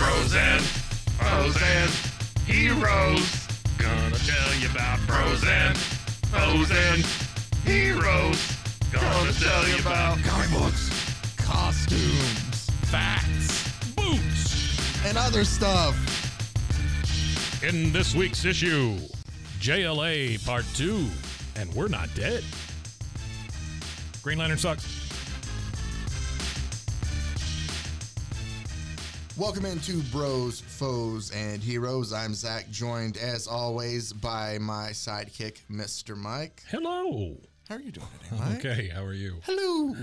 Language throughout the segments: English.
Bros and Foes and Heroes. Gonna tell you about Bros and Foes and Heroes. Gonna tell you about comic books, costumes, facts, boots, and other stuff. In this week's issue, JLA Part 2, and we're not dead. Green Lantern sucks. Welcome into Bros, Foes, and Heroes. I'm Zach, joined, as always, by my sidekick, Mr. Mike. Hello. How are you doing today, Mike? Okay, how are you? Hello.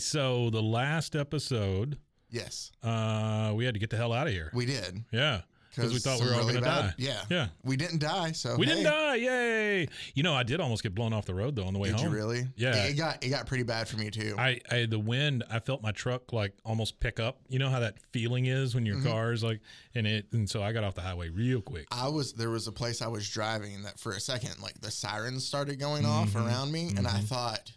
So the last episode... Yes. We had to get the hell out of here. We did. Yeah. Because we thought we were all going to die. Yeah. We didn't die, so We didn't die, yay! You know, I did almost get blown off the road, though, on the way home. Did you really? Yeah. It got pretty bad for me, too. The wind, I felt my truck, like, almost pick up. You know how that feeling is when your car's, like, and so I got off the highway real quick. There was a place I was driving that, for a second, like, the sirens started going off around me, and I thought...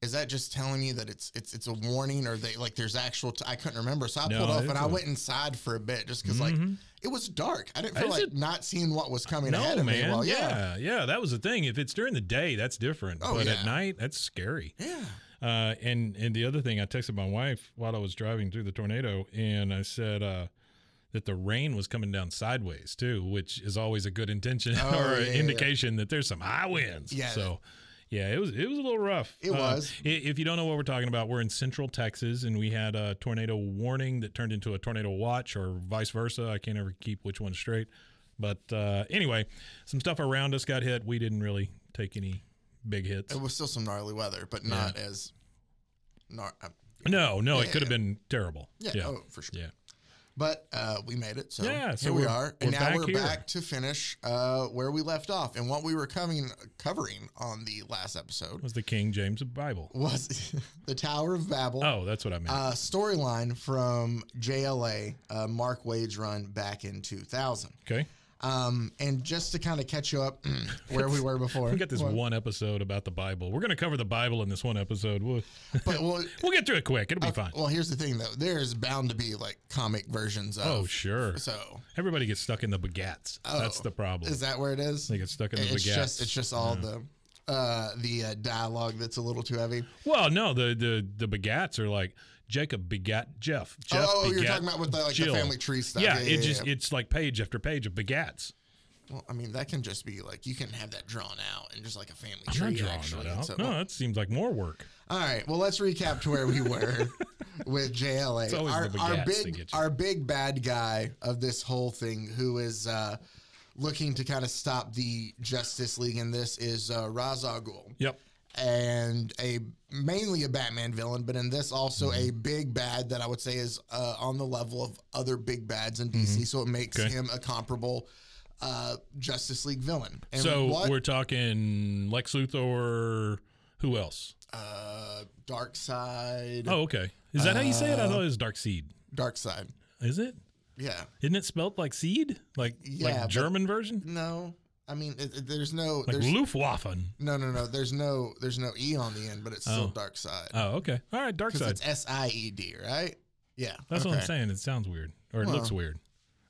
Is that just telling me that it's a warning, or there's actual? I couldn't remember, so I pulled off and I went inside for a bit just because it was dark. I didn't feel not seeing what was coming ahead of me. Well, yeah, that was the thing. If it's during the day, that's different, but at night, that's scary. Yeah. And the other thing, I texted my wife while I was driving through the tornado, and I said that the rain was coming down sideways too, which is always a good intention indication that there's some high winds. Yeah. So. Yeah, it was a little rough. It was. If you don't know what we're talking about, we're in Central Texas, and we had a tornado warning that turned into a tornado watch, or vice versa. I can't ever keep which one straight. But anyway, some stuff around us got hit. We didn't really take any big hits. It was still some gnarly weather, but not as it could have been terrible. Yeah. Oh, for sure. Yeah. But we made it, so here we are. And now we're back to finish where we left off. And what we were covering on the last episode... Was the King James Bible. Was the Tower of Babel. Oh, that's what I meant. Storyline from JLA, Mark Waid's run back in 2000. Okay. And just to kind of catch you up where we were before. We got this one episode about the Bible. We're going to cover the Bible in this one episode. We'll get through it quick. It'll be fine. Well, here's the thing, though. There's bound to be, like, comic versions of. Oh, sure. So. Everybody gets stuck in the bagats. Oh, that's the problem. Is that where it is? They get stuck in the bagats. It's just all the dialogue that's a little too heavy. Well, no, the bagats are like, Jacob begat Jeff. You're talking about with the family tree stuff. Yeah, it's like page after page of begats. Well, I mean, that can just be like, you can have that drawn out and just like a family tree. I'm not drawing that out. So, that seems like more work. All right, well, let's recap to where we were with JLA. It's always our big bad guy of this whole thing, who is looking to kind of stop the Justice League in this, is Ra's al Ghul. Yep. And mainly a Batman villain, but in this also a big bad that I would say is on the level of other big bads in DC, so it makes him a comparable Justice League villain. And we're talking Lex Luthor, who else? Darkseid. Oh, okay. Is that how you say it? I thought it was Darkseid. Darkseid. Is it? Yeah. Isn't it spelled like seed? Like German version? No. I mean, there's no... Like Luftwaffen. No. There's no E on the end, but it's still Darkseid. Oh, okay. All right, Darkseid. Because it's S-I-E-D, right? Yeah. That's what I'm saying. It sounds weird. Or it looks weird.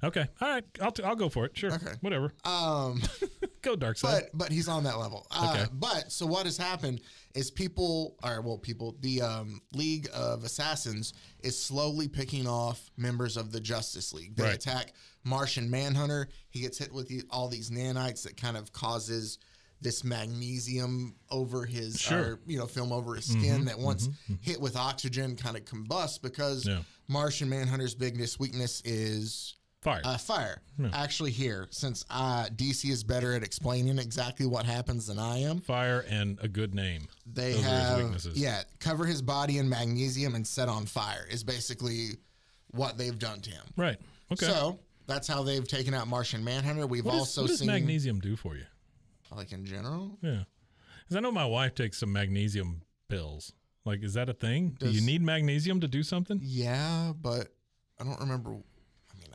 Okay. All right. I'll go for it. Sure. Okay. Whatever. Go Darkseid. But he's on that level. Okay. But so what has happened is the League of Assassins is slowly picking off members of the Justice League. They attack Martian Manhunter. He gets hit with all these nanites that kind of causes this magnesium over his, film over his skin that once hit with oxygen kind of combusts because Martian Manhunter's biggest weakness is fire. No. Actually, here, since DC is better at explaining exactly what happens than I am. Fire and a good name. Cover his body in magnesium and set on fire is basically what they've done to him. Right. Okay. So that's how they've taken out Martian Manhunter. What does magnesium do for you? Like in general? Yeah. Because I know my wife takes some magnesium pills. Like, is that a thing? Do you need magnesium to do something? Yeah, but I don't remember. I mean,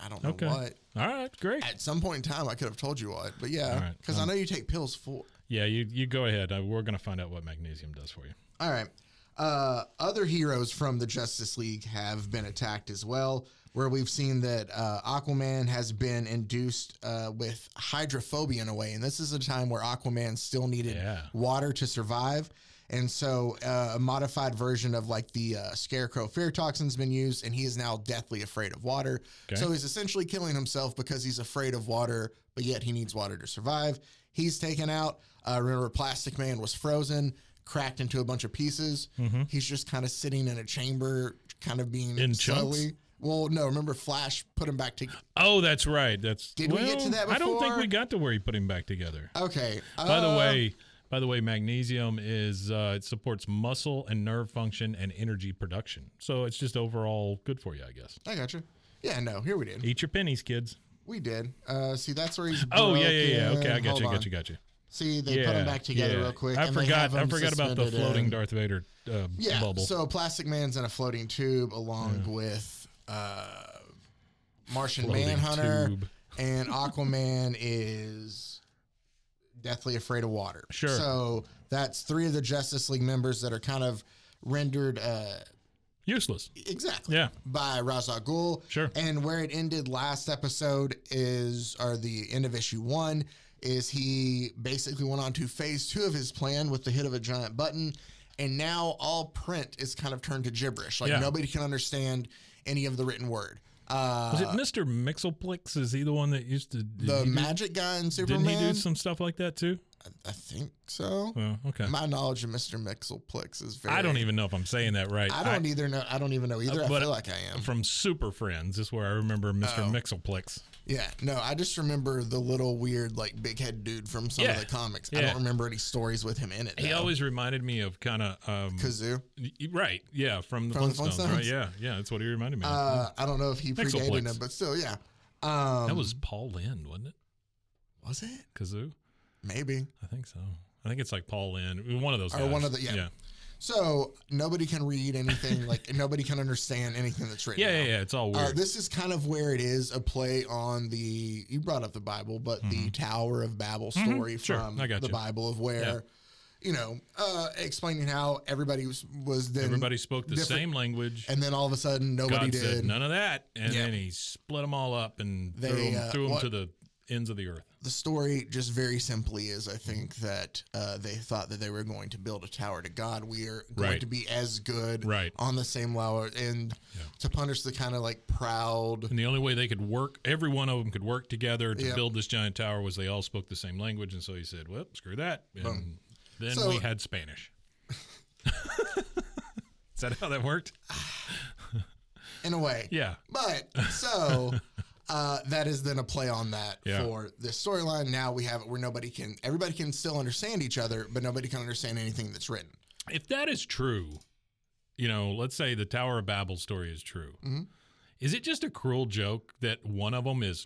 I don't know what. All right, great. At some point in time, I could have told you what. But yeah, because I know you take pills for. Yeah, you go ahead. We're going to find out what magnesium does for you. All right. Other heroes from the Justice League have been attacked as well, where we've seen that Aquaman has been induced with hydrophobia in a way. And this is a time where Aquaman still needed water to survive. And so a modified version of like the Scarecrow fear toxin has been used, and he is now deathly afraid of water. Okay. So he's essentially killing himself because he's afraid of water, but yet he needs water to survive. He's taken out. Remember, Plastic Man was frozen, cracked into a bunch of pieces. Mm-hmm. He's just kind of sitting in a chamber, kind of being slowly. Well, no, remember Flash put him back together. Oh, that's right. Did we get to that before? I don't think we got to where he put him back together. Okay. By the way, magnesium is it supports muscle and nerve function and energy production. So it's just overall good for you, I guess. I got you. Yeah, no, here we did. Eat your pennies, kids. We did. See, that's where he's broken. Oh, yeah. Okay, I got you, got you. See, they put them back together real quick. I forgot about the floating Darth Vader bubble. So Plastic Man's in a floating tube along with Martian Manhunter. And Aquaman is deathly afraid of water. Sure. So that's three of the Justice League members that are kind of rendered useless. Exactly. Yeah. By Ra's al Ghul. Sure. And where it ended last episode is the end of issue 1. Is he basically went on to phase 2 of his plan with the hit of a giant button, and now all print is kind of turned to gibberish. Like nobody can understand any of the written word. Was it Mr. Mxyzptlk? Is he the one that used to the magic guy in Superman? Didn't he do some stuff like that too? I think so. Oh, okay. My knowledge of Mr. Mxyzptlk is very... I don't even know if I'm saying that right. I don't even know either. I feel like I am. From Super Friends is where I remember Mr. Mxyzptlk. Yeah. No, I just remember the little weird, like, big head dude from some of the comics. Yeah. I don't remember any stories with him in it, though. He always reminded me of kind of... Kazoo? Right. Yeah, from the Flintstones. Right? Yeah. Yeah, that's what he reminded me of. I don't know if he predated him, but still, yeah. That was Paul Lynn, wasn't it? Was it? Kazoo? Maybe. I think so. I think it's like Paul Lynn, one of those guys. Or one of the, yeah. So nobody can read anything, like nobody can understand anything that's written. Yeah, it's all weird. This is kind of where it is a play on the, you brought up the Bible, but the Tower of Babel story from the Bible of where, explaining how everybody was then. Everybody spoke the same language. And then all of a sudden nobody God said, none of that. And then he split them all up and threw them to the ends of the earth. The story just very simply is, I think, that they thought that they were going to build a tower to God. We are going to be as good on the same level, and to punish the kind of like proud. And the only way they could work, every one of them could work together to build this giant tower was they all spoke the same language. And so he said, well, screw that. And then we had Spanish. Is that how that worked? In a way. Yeah. But so... that is then a play on that for this storyline. Now we have it where everybody can still understand each other, but nobody can understand anything that's written. If that is true, let's say the Tower of Babel story is true. Mm-hmm. Is it just a cruel joke that one of them is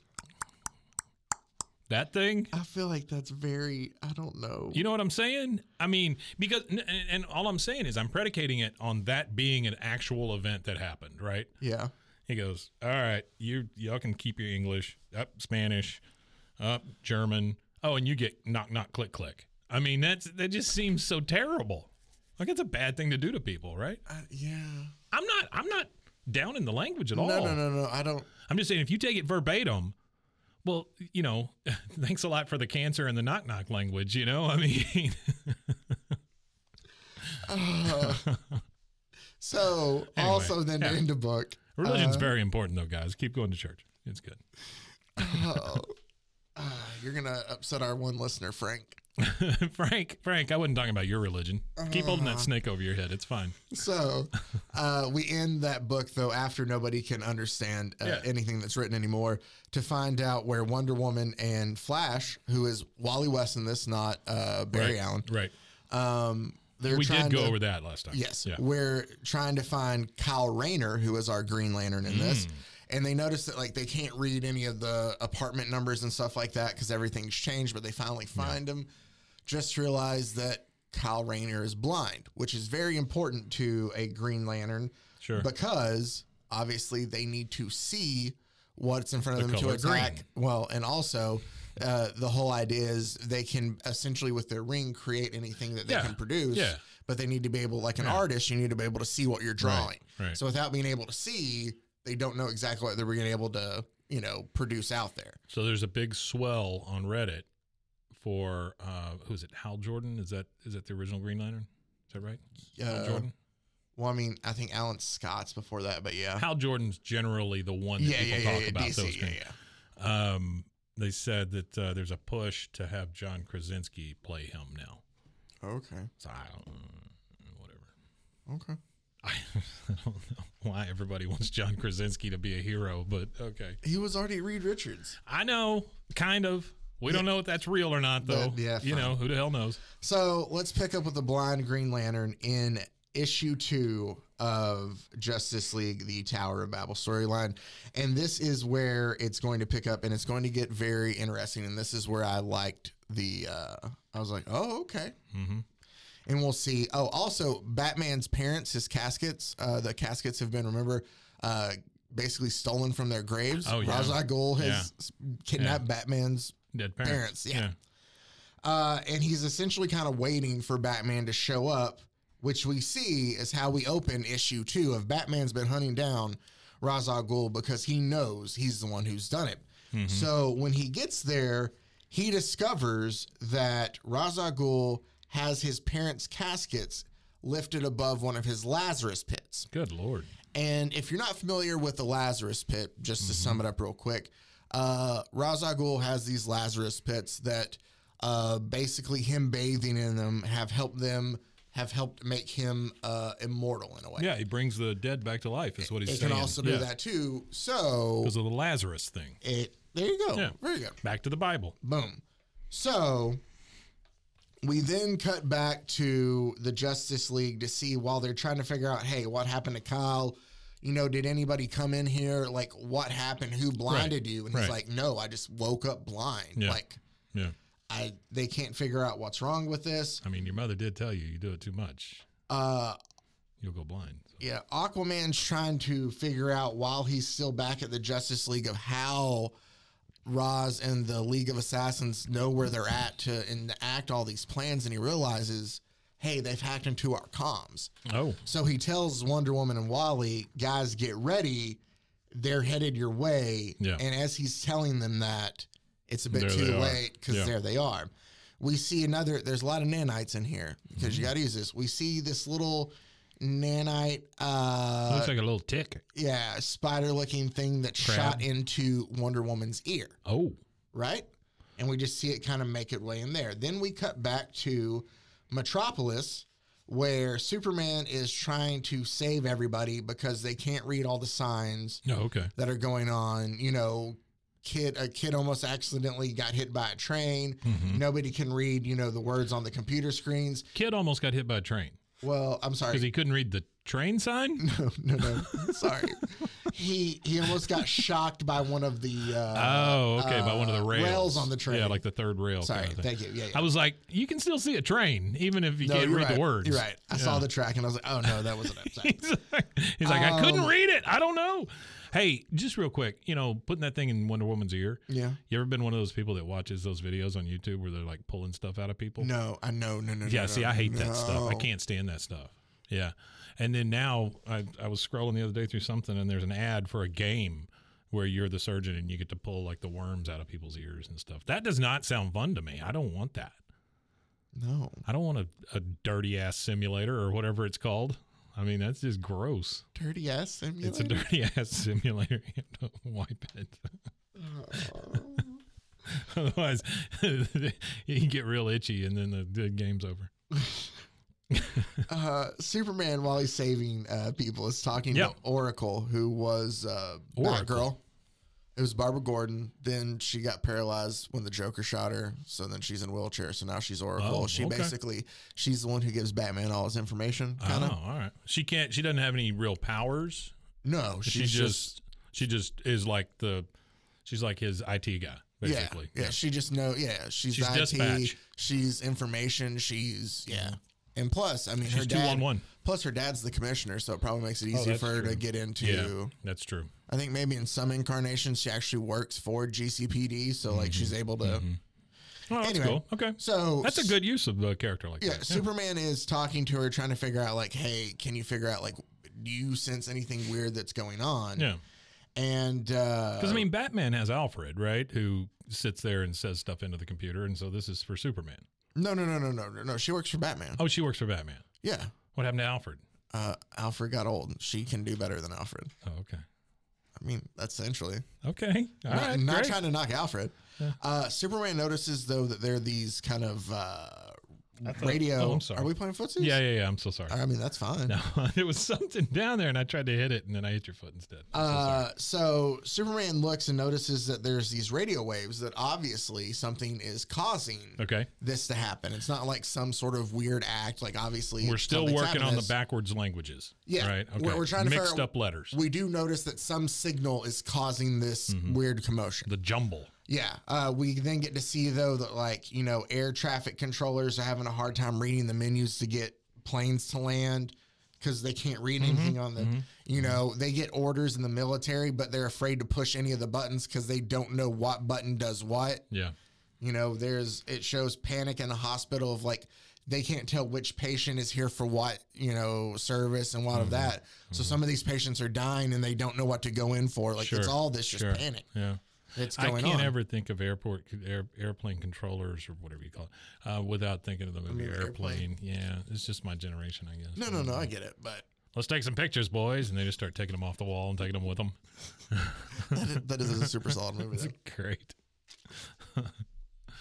that thing? I feel like that's very, I don't know. You know what I'm saying? I mean, because, and all I'm saying is I'm predicating it on that being an actual event that happened, right? Yeah. He goes, all right, y'all can keep your English, up Spanish, up German. Oh, and you get knock, knock, click, click. I mean, that just seems so terrible. Like, it's a bad thing to do to people, right? Yeah. I'm not down in the language at all. No. I don't. I'm just saying, if you take it verbatim, well, you know, thanks a lot for the cancer and the knock knock language. You know, I mean. Anyway, also then yeah. in the book. Religion's very important, though, guys. Keep going to church. It's good. You're going to upset our one listener, Frank. Frank, I wasn't talking about your religion. Keep holding that snake over your head. It's fine. So we end that book, though, after nobody can understand anything that's written anymore, to find out where Wonder Woman and Flash, who is Wally West in this, not Barry Allen. Right. We did go over that last time. Yes. Yeah. We're trying to find Kyle Rayner, who is our Green Lantern in this. And they notice that, like, they can't read any of the apartment numbers and stuff like that because everything's changed, but they finally find him. Just realize that Kyle Rayner is blind, which is very important to a Green Lantern. Sure. Because, obviously, they need to see what's in front of them to attack. Green. Well, and also... the whole idea is they can essentially with their ring create anything that they can produce, but they need to be able, like an artist, you need to be able to see what you're drawing. Right. So without being able to see, they don't know exactly what they're being able to, you know, produce out there. So there's a big swell on Reddit for, who is it? Hal Jordan? Is that the original Green Lantern? Is that right? Hal Jordan? Well, I mean, I think Alan Scott's before that, but yeah. Hal Jordan's generally the one that people talk about. DC, those things. Yeah. They said that there's a push to have John Krasinski play him now. Okay. So I don't whatever. Okay. I don't know why everybody wants John Krasinski to be a hero, but okay. He was already Reed Richards. I know, kind of. We don't know if that's real or not, though. But, yeah, fine. You know, who the hell knows? So let's pick up with the blind Green Lantern in issue 2 of Justice League, the Tower of Babel storyline. And this is where it's going to pick up and it's going to get very interesting. And this is where I liked the, I was like, oh, okay. Mm-hmm. And we'll see. Oh, also Batman's parents, his caskets, the caskets have been, remember, basically stolen from their graves. Oh, yeah. Ra's al Ghul has kidnapped Batman's dead parents. Yeah. And he's essentially kind of waiting for Batman to show up, which we see is how we open issue 2 of Batman's been hunting down Ra's al Ghul because he knows he's the one who's done it. Mm-hmm. So when he gets there, he discovers that Ra's al Ghul has his parents' caskets lifted above one of his Lazarus pits. Good Lord. And if you're not familiar with the Lazarus pit, just to sum it up real quick, Ra's al Ghul has these Lazarus pits that basically him bathing in them have helped make him immortal in a way. Yeah, he brings the dead back to life is what he's saying. It can also do that too. So because of the Lazarus thing. There you go. Yeah. Very good. Back to the Bible. Boom. So we then cut back to the Justice League to see while they're trying to figure out, hey, what happened to Kyle? You know, did anybody come in here? Like, what happened? Who blinded you? And he's like, no, I just woke up blind. Yeah. Like, yeah. They can't figure out what's wrong with this. I mean, your mother did tell you do it too much. You'll go blind. So. Yeah, Aquaman's trying to figure out while he's still back at the Justice League of how Ra's and the League of Assassins know where they're at to enact all these plans, and he realizes, hey, they've hacked into our comms. Oh. So he tells Wonder Woman and Wally, guys, get ready. They're headed your way. Yeah. And as he's telling them that, it's a bit too late because there they are. We see there's a lot of nanites in here because you got to use this. We see this little nanite. Looks like a little tick. Yeah, spider-looking thing that shot into Wonder Woman's ear. Oh. Right? And we just see it kind of make its way in there. Then we cut back to Metropolis where Superman is trying to save everybody because they can't read all the signs that are going on, you know, a kid almost accidentally got hit by a train. Mm-hmm. Nobody can read, you know, the words on the computer screens. Kid almost got hit by a train. Well, I'm sorry. Because he couldn't read the train sign? No. Sorry. He almost got shocked by one of the by one of the rails on the train. Yeah, like the third rail. Sorry, kind of thank you. Yeah, yeah. I was like, you can still see a train, even if you can't read the words. You're right. I saw the track, and I was like, oh, no, that wasn't it. He's like, I couldn't read it. I don't know. Hey, just real quick, you know, putting that thing in Wonder Woman's ear. Yeah. You ever been one of those people that watches those videos on YouTube where they're like pulling stuff out of people? No, I know. No, no, no. Yeah, no, I hate that stuff. I can't stand that stuff. Yeah. And then now I was scrolling the other day through something, and there's an ad for a game where you're the surgeon and you get to pull like the worms out of people's ears and stuff. That does not sound fun to me. I don't want that. No. I don't want a dirty-ass simulator or whatever it's called. I mean, that's just gross. Dirty-ass simulator? It's a dirty-ass simulator. You have to wipe it. Otherwise, you can get real itchy, and then the game's over. Superman, while he's saving people, is talking to Oracle, who was Batgirl. It was Barbara Gordon. Then she got paralyzed when the Joker shot her. So then she's in a wheelchair. So now she's Oracle. Oh, basically, she's the one who gives Batman all his information. Kinda. Oh, all right. She doesn't have any real powers. No. She just is like she's like his IT guy, basically. Yeah. She just she's IT. Dispatch. She's information. She's. And plus, I mean, she's her dad. 2-1-1. Plus, her dad's the commissioner, so it probably makes it easy for her to get into. Yeah, that's true. I think maybe in some incarnations she actually works for GCPD, so like she's able to. Mm-hmm. Oh, that's anyway, cool. Okay, so that's a good use of the character like that. Superman is talking to her, trying to figure out like, hey, can you figure out like, do you sense anything weird that's going on? Yeah. And because I mean, Batman has Alfred, right, who sits there and says stuff into the computer, and so this is for Superman. No. She works for Batman. Oh, she works for Batman. Yeah. What happened to Alfred? Alfred got old. She can do better than Alfred. Oh, okay. I mean, that's essentially. Okay. Not trying to knock Alfred. Yeah. Superman notices, though, that there are these kind of radio. Oh, I'm sorry. Are we playing footsies? Yeah. I'm so sorry. I mean, that's fine. No, there was something down there, and I tried to hit it, and then I hit your foot instead. So Superman looks and notices that there's these radio waves that obviously something is causing this to happen. It's not like some sort of weird act. Like, obviously, we're still working on the backwards languages. Yeah. Right? Okay. We're trying to mixed up letters. We do notice that some signal is causing this weird commotion. The jumble. Yeah. We then get to see, though, that, like, you know, air traffic controllers are having a hard time reading the menus to get planes to land because they can't read anything on the, you know, they get orders in the military, but they're afraid to push any of the buttons because they don't know what button does what. Yeah. You know, it shows panic in the hospital of, like, they can't tell which patient is here for what, you know, service and what of that. So some of these patients are dying and they don't know what to go in for. Like, it's all this just panic. Yeah. I can't ever think of airplane controllers or whatever you call it without thinking of the movie Airplane. Yeah, it's just my generation, I guess. No, I get it. But let's take some pictures, boys, and they just start taking them off the wall and taking them with them. that is a super solid movie. That's great.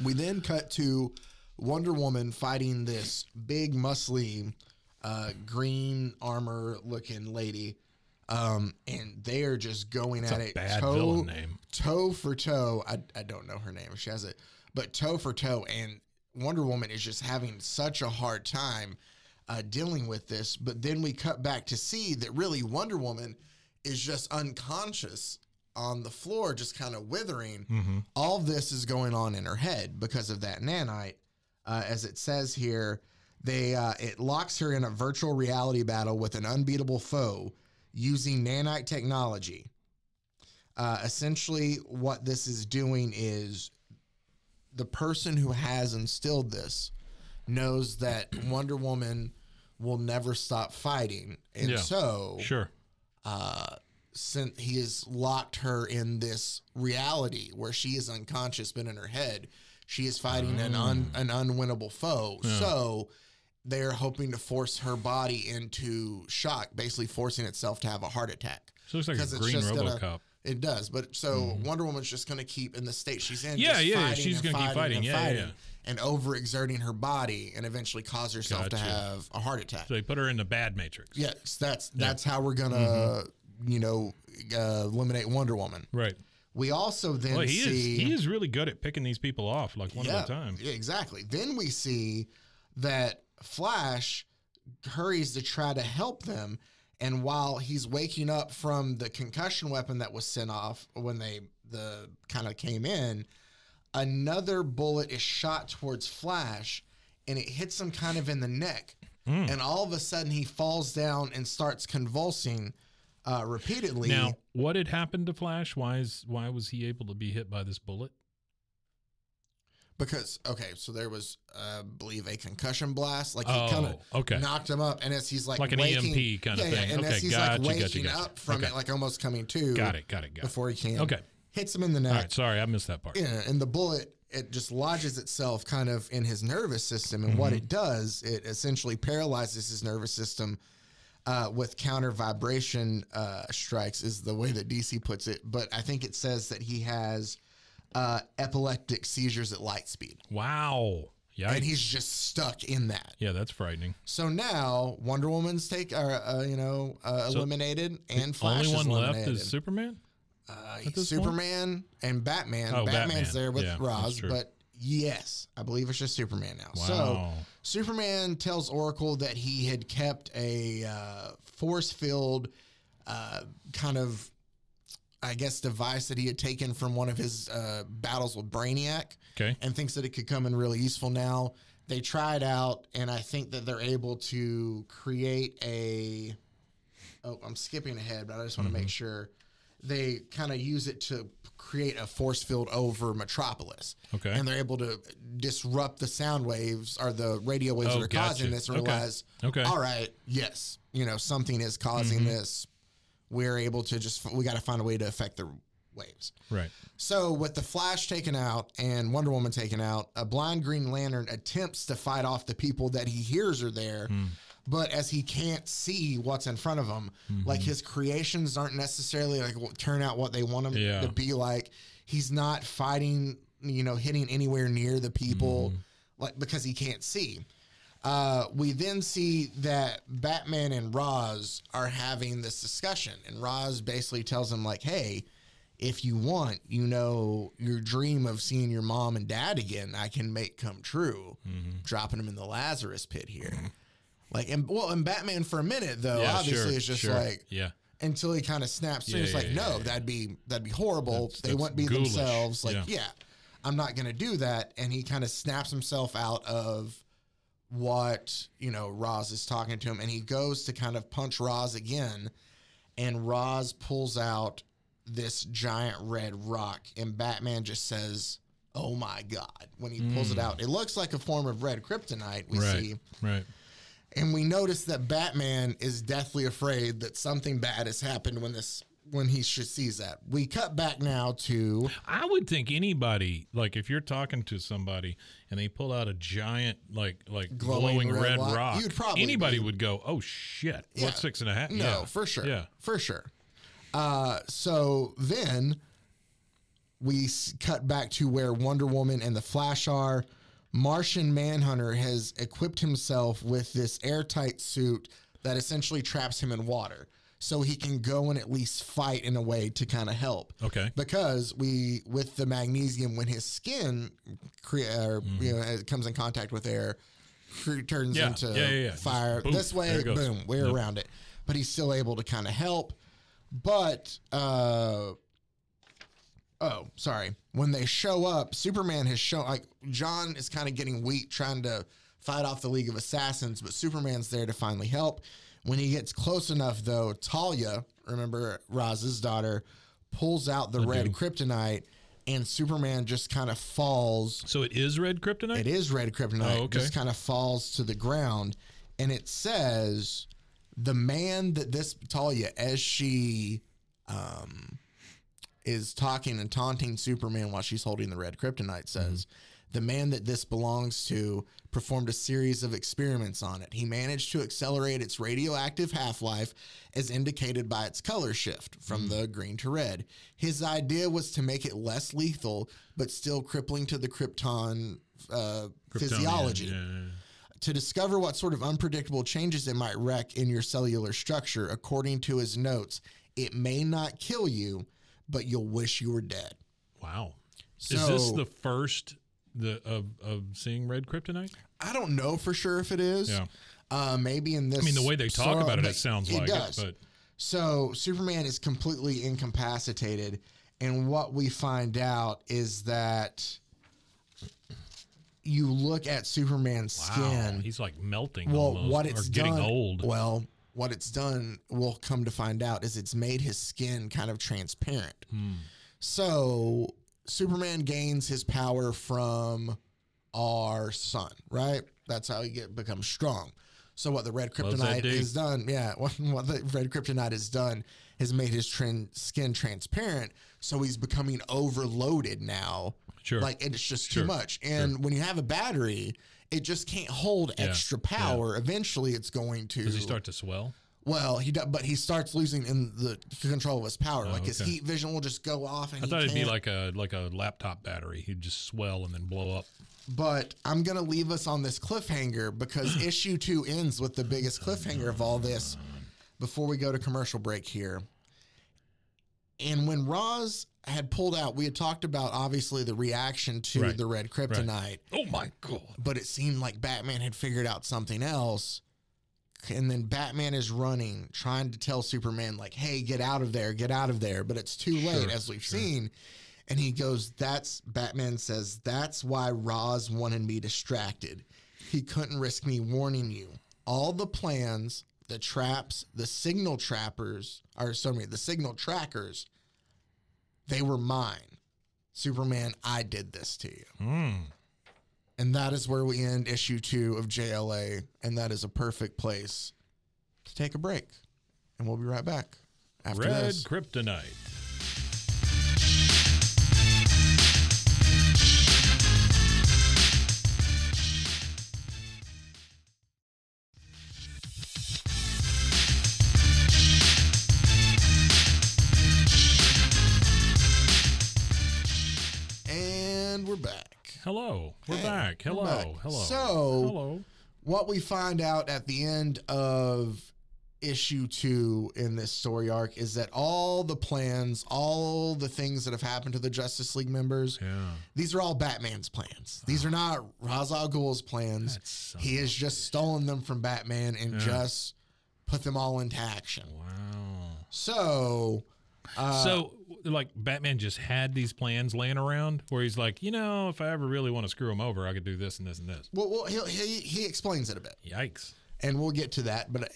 We then cut to Wonder Woman fighting this big, muscly, green armor-looking lady. And they are just going at it. Bad villain name. Toe for toe. I don't know her name. She has it, but toe for toe. And Wonder Woman is just having such a hard time dealing with this. But then we cut back to see that really Wonder Woman is just unconscious on the floor, just kind of withering. All this is going on in her head because of that nanite, as it says here. It locks her in a virtual reality battle with an unbeatable foe. Using nanite technology. Essentially, what this is doing is the person who has instilled this knows that Wonder Woman will never stop fighting. And since he has locked her in this reality where she is unconscious, but in her head, she is fighting an unwinnable foe. Yeah. So they're hoping to force her body into shock, basically forcing itself to have a heart attack. So it looks like a green RoboCop. It does. But so Wonder Woman's just going to keep in the state she's in. Yeah. She's going to keep fighting. Yeah. And overexerting her body and eventually cause herself to have a heart attack. So they put her in the bad matrix. Yes. That's how we're going to, eliminate Wonder Woman. Right. We also then see. He is really good at picking these people off, like one at a time. Exactly. Then we see that Flash hurries to try to help them, and while he's waking up from the concussion weapon that was sent off when they kind of came in, another bullet is shot towards Flash, and it hits him kind of in the neck, and all of a sudden he falls down and starts convulsing repeatedly. Now, what had happened to Flash? Why was he able to be hit by this bullet? Because, okay, so there was, I believe, a concussion blast. Like, he kind of knocked him up. And as he's, like, an EMP kind of thing. And as he's, like, waking up from it, like, almost coming to. Got it. Before he can. Okay. Hits him in the neck. All right, sorry, I missed that part. Yeah, and the bullet, it just lodges itself kind of in his nervous system. And what it does, it essentially paralyzes his nervous system with counter vibration strikes, is the way that DC puts it. But I think it says that he has... epileptic seizures at light speed. Wow. Yeah. And he's just stuck in that. Yeah, that's frightening. So now Wonder Woman's eliminated, and Flash is eliminated. The only one left is Superman? Superman and Batman. Oh, Batman's there with Ra's, but yes, I believe it's just Superman now. Wow. So Superman tells Oracle that he had kept a force-filled kind of, I guess, device that he had taken from one of his battles with Brainiac, and thinks that it could come in really useful now. They try it out, and I think that they're able to create a... Oh, I'm skipping ahead, but I just want to make sure. They kind of use it to create a force field over Metropolis. Okay. And they're able to disrupt the sound waves or the radio waves that are causing this, and realize, all right, yes, something is causing this. We're able to we got to find a way to affect the waves. Right. So with the Flash taken out and Wonder Woman taken out, a blind Green Lantern attempts to fight off the people that he hears are there, but as he can't see what's in front of him, like his creations aren't necessarily turn out what they want him to be like. He's not fighting, hitting anywhere near the people, because he can't see. We then see that Batman and Ra's are having this discussion, and Ra's basically tells him, hey, if you want, your dream of seeing your mom and dad again, I can make come true, dropping him in the Lazarus pit here. And Batman for a minute, though, is just until he kind of snaps through. That'd be horrible. They wouldn't be ghoulish themselves. I'm not going to do that. And he kind of snaps himself out of what Ra's is talking to him, and he goes to kind of punch Ra's again, and Ra's pulls out this giant red rock, and Batman just says, "Oh my God," when he pulls it out. It looks like a form of red kryptonite we see. And we notice that Batman is deathly afraid that something bad has happened when he sees that. We cut back now to... I would think anybody, if you're talking to somebody and they pull out a giant, glowing red rock, anybody would go, oh, shit, what's fixing to happen? No, for sure. Yeah. For sure. So then we cut back to where Wonder Woman and the Flash are. Martian Manhunter has equipped himself with this airtight suit that essentially traps him in water, so he can go and at least fight in a way to kind of help. Okay. Because with the magnesium, when his skin it comes in contact with air, turns into fire. Boom. This way, boom, we're around it. But he's still able to kind of help. But, when they show up, Superman has shown, John is kind of getting weak trying to fight off the League of Assassins, but Superman's there to finally help. When he gets close enough, though, Talia, remember Raz's daughter, pulls out the red kryptonite, and Superman just kind of falls. So it is red kryptonite? It is red kryptonite. Oh, okay. Just kind of falls to the ground, and it says, the man that this Talia, as she is talking and taunting Superman while she's holding the red kryptonite, says, the man that this belongs to performed a series of experiments on it. He managed to accelerate its radioactive half-life as indicated by its color shift from the green to red. His idea was to make it less lethal, but still crippling to the Kryptonian physiology. Yeah. To discover what sort of unpredictable changes it might wreak in your cellular structure, according to his notes, it may not kill you, but you'll wish you were dead. Wow. So, is this the first... of seeing red kryptonite? I don't know for sure if it is. Yeah. Maybe in this... I mean, the way they talk about it sounds like it. It does. But. So Superman is completely incapacitated, and what we find out is that you look at Superman's skin... He's melting almost, getting old. Well, what it's done, we'll come to find out, is it's made his skin kind of transparent. So... Superman gains his power from our sun, right? That's how he becomes strong. So what the red kryptonite has done, what the red kryptonite has done has made his skin transparent, so he's becoming overloaded now. Sure. Like, and it's just too much. And when you have a battery, it just can't hold extra power. Yeah. Eventually, it's going to... Does he start to swell? Well, but he starts losing in the control of his power. His heat vision will just go off. And I thought it'd be like a laptop battery. He'd just swell and then blow up. But I'm going to leave us on this cliffhanger because issue 2 ends with the biggest cliffhanger of all this before we go to commercial break here. And when Ra's had pulled out, we had talked about, obviously, the reaction to the red kryptonite. Right. Oh, my God. But it seemed like Batman had figured out something else. And then Batman is running, trying to tell Superman, like, hey, get out of there. But it's too late, as we've seen. And he goes, Batman says, that's why Ra's wanted me distracted. He couldn't risk me warning you. All the plans, the traps, the signal trackers, they were mine. Superman, I did this to you. Mm. And that is where we end issue 2 of JLA. And that is a perfect place to take a break. And we'll be right back after this. Red Kryptonite. Hello. We're back. Hello. So what we find out at the end of issue 2 in this story arc is that all the plans, all the things that have happened to the Justice League members, these are all Batman's plans. These are not Ra's al Ghul's plans. He has just stolen them from Batman and just put them all into action. Wow. So like Batman just had these plans laying around where he's like, if I ever really want to screw him over, I could do this and this and this. Well he explains it a bit. Yikes. And we'll get to that. But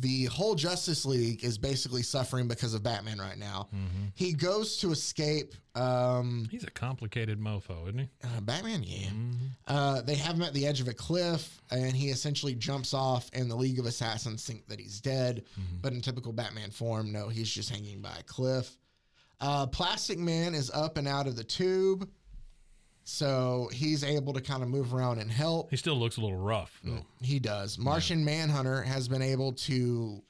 the whole Justice League is basically suffering because of Batman right now. Mm-hmm. He goes to escape. He's a complicated mofo, isn't he? Batman, yeah. Mm-hmm. They have him at the edge of a cliff, and he essentially jumps off, and the League of Assassins think that he's dead. Mm-hmm. But in typical Batman form, no, he's just hanging by a cliff. Plastic Man is up and out of the tube, so he's able to kind of move around and help. He still looks a little rough, though. He does. Martian Manhunter has been able to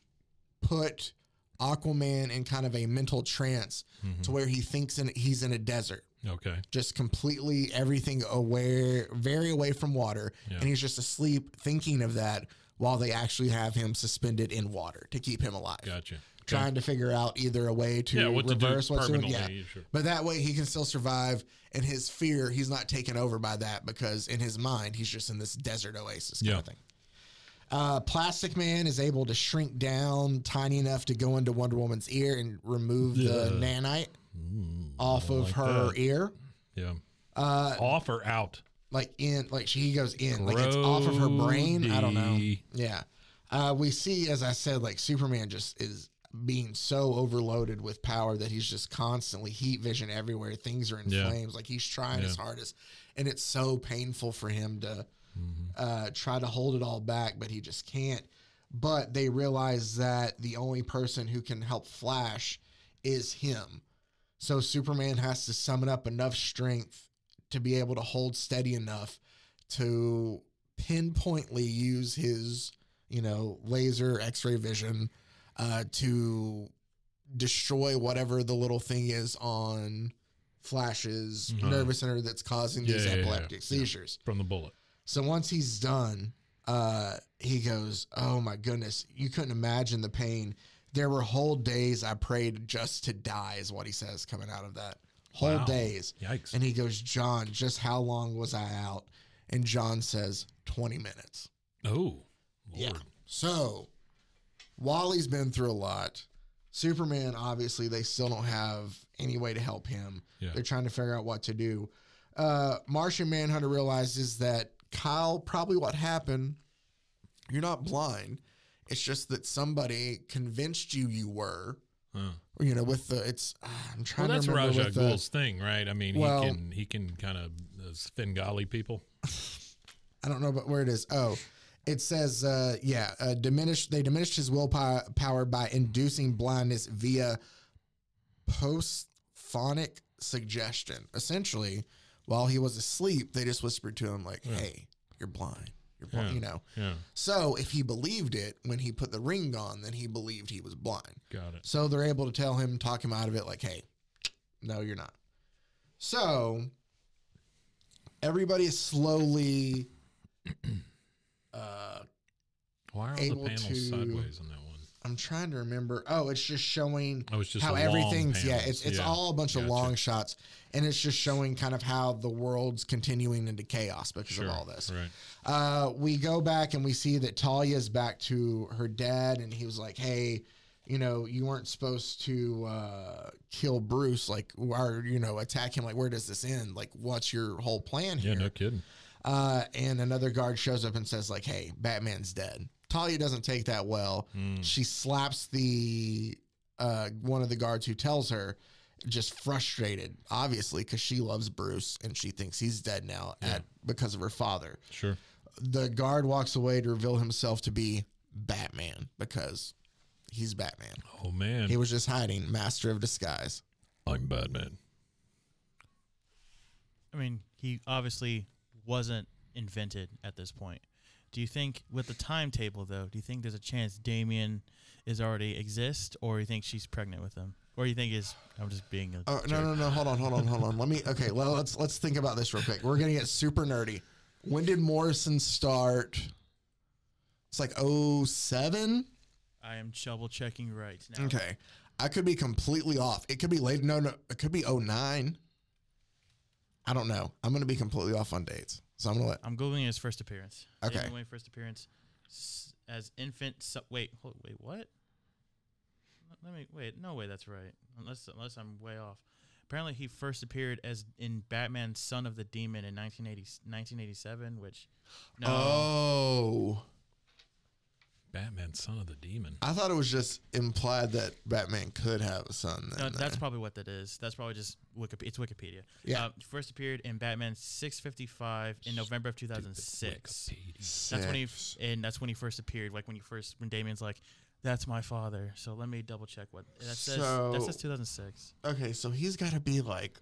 put Aquaman in kind of a mental trance to where he thinks he's in a desert. Okay. Just completely everything aware, very away from water. Yeah. And he's just asleep thinking of that while they actually have him suspended in water to keep him alive. Gotcha. Okay. Trying to figure out either a way to reverse what's doing. Yeah. Sure. But that way he can still survive, and his fear, he's not taken over by that because in his mind, he's just in this desert oasis kind of thing. Plastic Man is able to shrink down tiny enough to go into Wonder Woman's ear and remove the nanite off of her ear. Yeah. Off or out? He goes in. Grody. Like it's off of her brain. I don't know. Yeah. We see, as I said, like Superman just is being so overloaded with power that he's just constantly heat vision everywhere. Things are in flames. Like he's trying his hardest, and it's so painful for him to try to hold it all back, but he just can't. But they realize that the only person who can help Flash is him. So Superman has to summon up enough strength to be able to hold steady enough to pinpointly use his, laser X-ray vision to destroy whatever the little thing is on Flash's nervous center that's causing these epileptic seizures. From the bullet. So once he's done, he goes, oh, my goodness, you couldn't imagine the pain. There were whole days I prayed just to die is what he says coming out of that. Whole days. Yikes. And he goes, John, just how long was I out? And John says 20 minutes. Oh, Lord. Yeah. So Wally's been through a lot. Superman, obviously, they still don't have any way to help him. Yeah. They're trying to figure out what to do. Martian Manhunter realizes that Kyle, probably what happened, you're not blind. It's just that somebody convinced you were, You know, with the I'm trying to remember. Well, that's Ra's al Ghul's thing, right? I mean, he can kind of Svengali people. I don't know about where it is. Oh, it says, they diminished his willpower by inducing blindness via post-phonic suggestion. Essentially, while he was asleep, they just whispered to him, like, hey, you're blind. You know, so if he believed it when he put the ring on, then he believed he was blind. Got it. So they're able to tell him, talk him out of it, like, hey, no, you're not. So everybody is slowly why are all the panels sideways on that one? I'm trying to remember. Oh, it's just showing how everything's. Yeah, it's all a bunch of long shots, and it's just showing kind of how the world's continuing into chaos because of all this. Right. We go back and we see that Talia's back to her dad, and he was like, "Hey, you know, you weren't supposed to kill Bruce, like, or you know, attack him. Like, where does this end? Like, what's your whole plan here?" Yeah, no kidding. And another guard shows up and says, like, "Hey, Batman's dead." Talia doesn't take that well. She slaps the one of the guards who tells her, just frustrated, obviously, because she loves Bruce and she thinks he's dead now because of her father. Sure. The guard walks away to reveal himself to be Batman because he's Batman. Oh, man. He was just hiding, master of disguise. I'm Batman. I mean, he obviously wasn't invented at this point. Do you think, with the timetable, though, do you think there's a chance Damien is already exist, or you think she's pregnant with him? Or you think is I'm just being a jerk. No, hold on. Let's think about this real quick. We're gonna get super nerdy. When did Morrison start? It's like 2007? I am double checking right now. Okay. I could be completely off. It could be late. No, it could be 2009. I don't know. I'm gonna be completely off on dates. So I'm googling his first appearance. Okay. Damon Wayne first appearance as infant. Wait, what? No way, that's right. Unless I'm way off. Apparently, he first appeared in Batman: Son of the Demon in 1987. Which, no. Oh. Batman: Son of the Demon. I thought it was just implied that Batman could have a son. That's probably what that is. That's probably just Wikipedia. It's Wikipedia. Yeah. First appeared in Batman 655 in November of 2006. That's when he first appeared. Like when Damien's like, "That's my father." So let me double check what that says. That says 2006. Okay, so he's got to be like,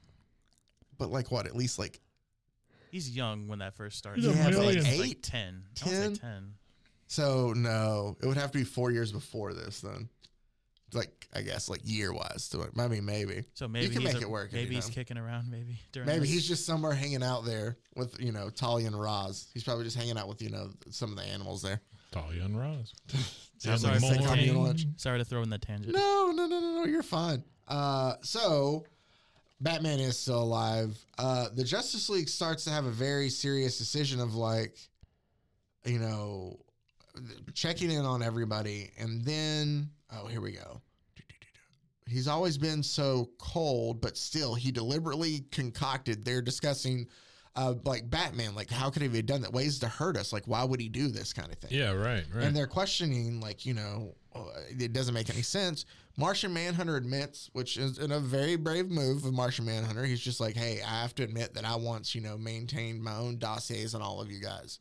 but like what? At least like, he's young when that first started. Yeah, like 8, 10. I want to say 10. So, no, it would have to be 4 years before this, then. Like, I guess, like, year-wise. I mean, maybe. So maybe you can make it work. Maybe he's kicking around, maybe. Maybe he's just somewhere hanging out there with, you know, Talia and Roz. He's probably just hanging out with, you know, some of the animals there. Talia and Roz. Sorry to throw in the tangent. No, you're fine. So, Batman is still alive. The Justice League starts to have a very serious decision of, like, you know, checking in on everybody, and then here we go. He's always been so cold, but still he deliberately concocted. They're discussing like Batman, like how could he have done that? Ways to hurt us, like why would he do this kind of thing? Yeah, right. And they're questioning, like, you know, it doesn't make any sense. Martian Manhunter admits, which is in a very brave move of Martian Manhunter. He's just like, hey, I have to admit that I once, you know, maintained my own dossiers on all of you guys.